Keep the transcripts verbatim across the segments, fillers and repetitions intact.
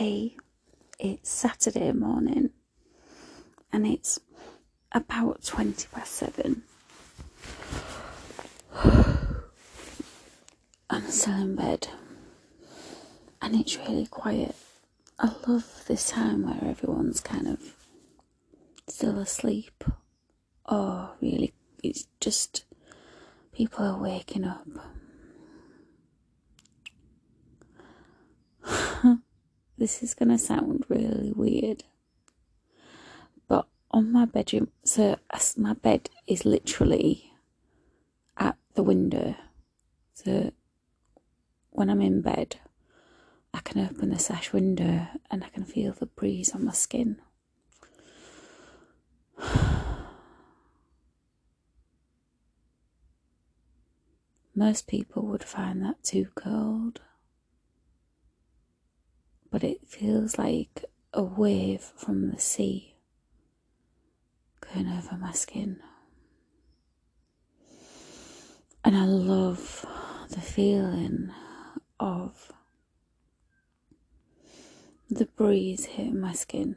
hey, it's Saturday morning and it's about twenty past seven. I'm still in bed and it's really quiet. I love this time where everyone's kind of still asleep. Oh, really, it's just people are waking up. This is gonna sound really weird, but on my bedroom, so my bed is literally at the window, so when I'm in bed I can open the sash window and I can feel the breeze on my skin. Most people would find that too cold, but it feels like a wave from the sea going over my skin. And I love the feeling of the breeze hitting my skin.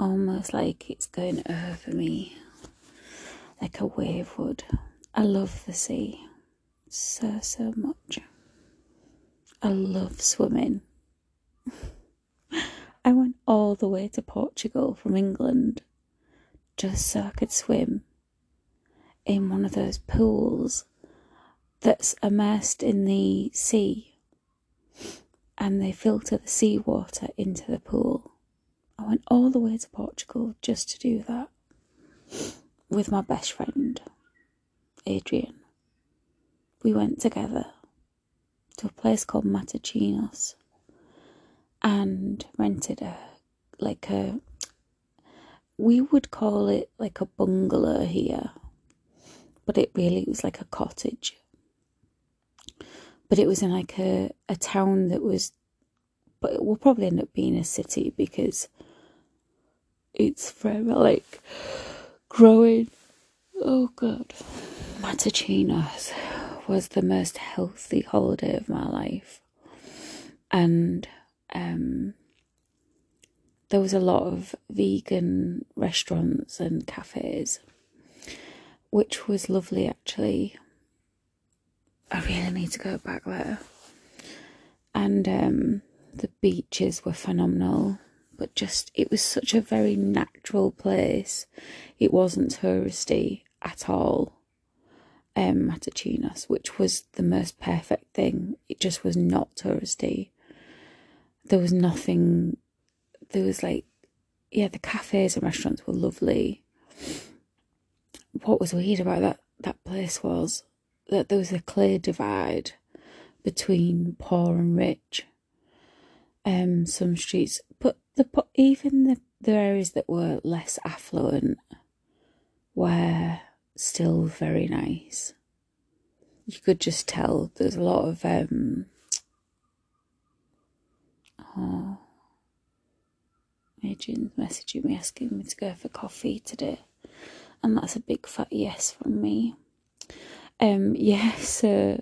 Almost like it's going over me, like a wave would. I love the sea. So, so much. I love swimming. I went all the way to Portugal from England just so I could swim in one of those pools that's immersed in the sea and they filter the seawater into the pool. I went all the way to Portugal just to do that with my best friend, Adrian. We went together to a place called Matachinos and rented a, like a, we would call it like a bungalow here, but it really was like a cottage. But it was in like a, a town that was, but it will probably end up being a city because it's very like growing. Oh God. Matachinos was the most healthy holiday of my life, and um, there was a lot of vegan restaurants and cafes, which was lovely actually. I really need to go back there. And um, the beaches were phenomenal, but just it was such a very natural place. It wasn't touristy at all. Um, Matachinos, which was the most perfect thing. It just was not touristy. There was nothing. There was like, yeah, the cafes and restaurants were lovely. What was weird about that that place was that there was a clear divide between poor and rich. Um, some streets, but the even the the areas that were less affluent were still very nice. You could just tell there's a lot of um oh, Adrian's messaging me asking me to go for coffee today, and that's a big fat yes from me. Um yeah, so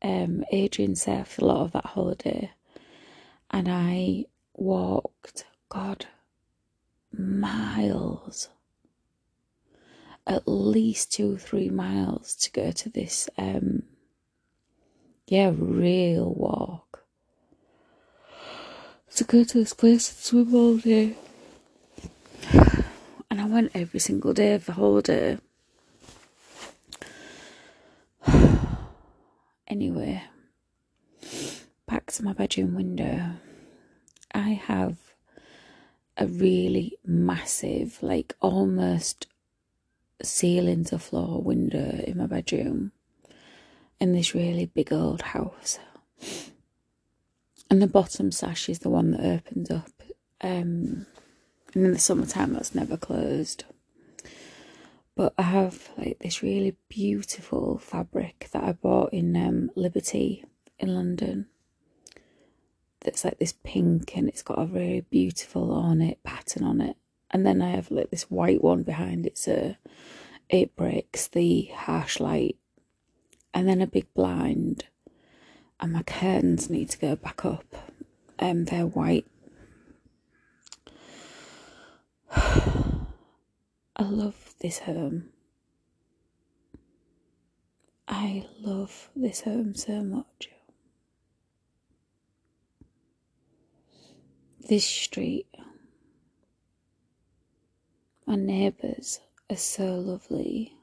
um Adrian surfed a lot of that holiday and I walked God miles, at least two or three miles to go to this, um, yeah, real walk. To go to this place and swim all day. And I went every single day of the holiday. Anyway, back to my bedroom window. I have a really massive, like almost ceiling to floor window in my bedroom in this really big old house, and the bottom sash is the one that opens up, um, and in the summertime that's never closed. But I have like this really beautiful fabric that I bought in um, Liberty in London that's like this pink and it's got a very beautiful ornate pattern on it. And then I have like this white one behind it, so it breaks the harsh light. And then a big blind. and my curtains need to go back up. Um, they're white. I love this home. I love this home so much. This street, my neighbours are so lovely.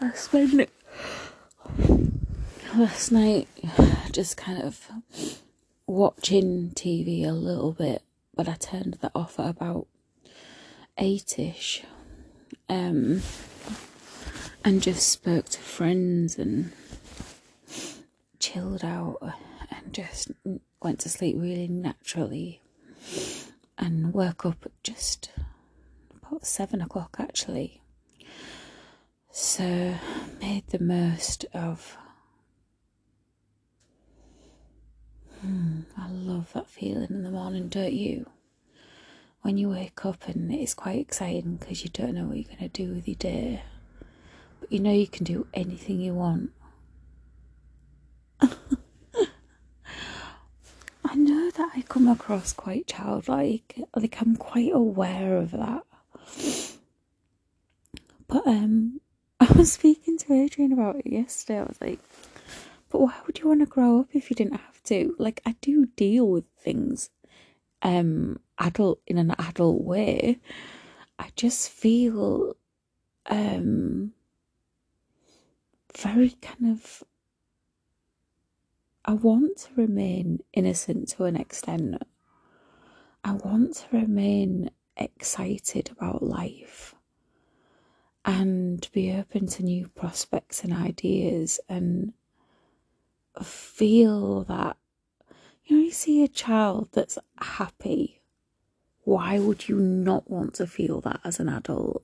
I spent it last night just kind of watching T V a little bit, but I turned that off at about eight-ish, um, and just spoke to friends and chilled out and just went to sleep really naturally and woke up at just about seven o'clock actually. So made the most of, hmm, I love that feeling in the morning, don't you? When you wake up and it's quite exciting because you don't know what you're going to do with your day, but you know you can do anything you want. I know that I come across quite childlike, like I'm quite aware of that. But um, I was speaking to Adrian about it yesterday. I was like, but why would you want to grow up if you didn't have to? Like, I do deal with things um, adult in an adult way. I just feel um, very kind of... I want to remain innocent to an extent. I want to remain excited about life and be open to new prospects and ideas and feel that, you know, you see a child that's happy. Why would you not want to feel that as an adult?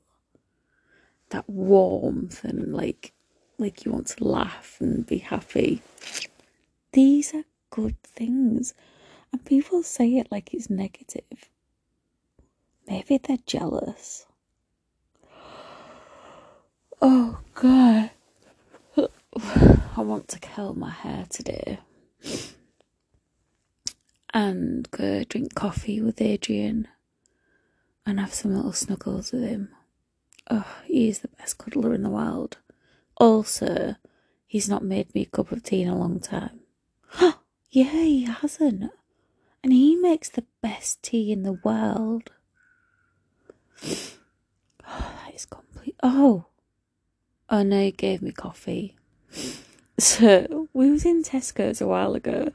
That warmth and like, like you want to laugh and be happy. These are good things. And people say it like it's negative. Maybe they're jealous. Oh God, I want to curl my hair today and go drink coffee with Adrian and have some little snuggles with him. Oh, he is the best cuddler in the world. Also, he's not made me a cup of tea in a long time. Yeah, he hasn't. And he makes the best tea in the world. Oh, that is complete. Oh. Oh no, he gave me coffee. So we was in Tesco's a while ago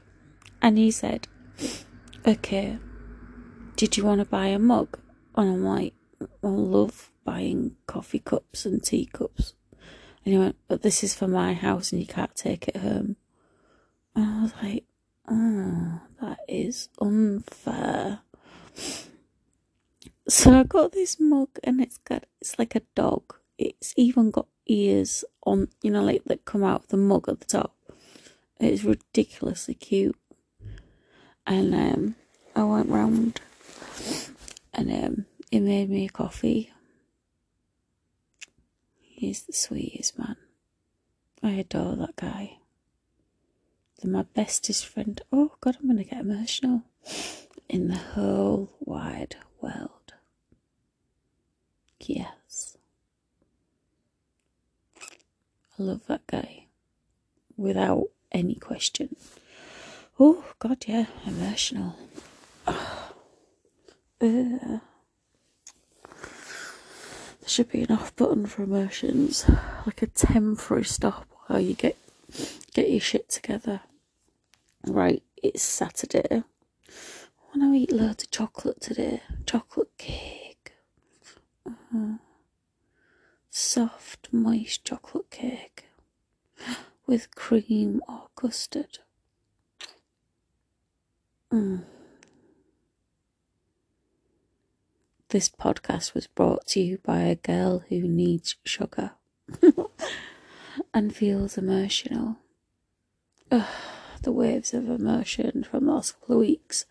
and he said, okay, did you want to buy a mug? And I'm like, I love buying coffee cups and tea cups. And he went, but this is for my house and you can't take it home. And I was like, oh, that is unfair. So I got this mug and it's got, it's like a dog. It's even got ears on, you know, like that come out of the mug at the top. It's ridiculously cute. And um, I went round and um, he made me a coffee. He's the sweetest man. I adore that guy. They're my bestest friend. Oh God, I'm going to get emotional. In the whole wide world. Yes. I love that guy without any question. Oh God, yeah, emotional. Oh. Uh. There should be an off button for emotions, like a temporary stop while you get get your shit together. Right, it's Saturday. I want to eat loads of chocolate today. Chocolate cake. Uh-huh. Soft, moist chocolate cake with cream or custard. Mm. This podcast was brought to you by a girl who needs sugar and feels emotional. Ugh, the waves of emotion from the last couple of weeks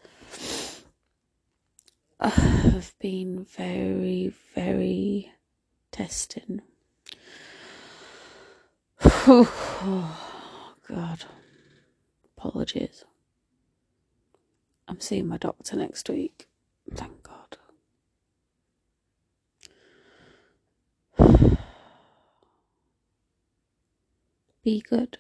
uh, have been very, very testing. Oh, God. Apologies. I'm seeing my doctor next week. Thank God. Be good.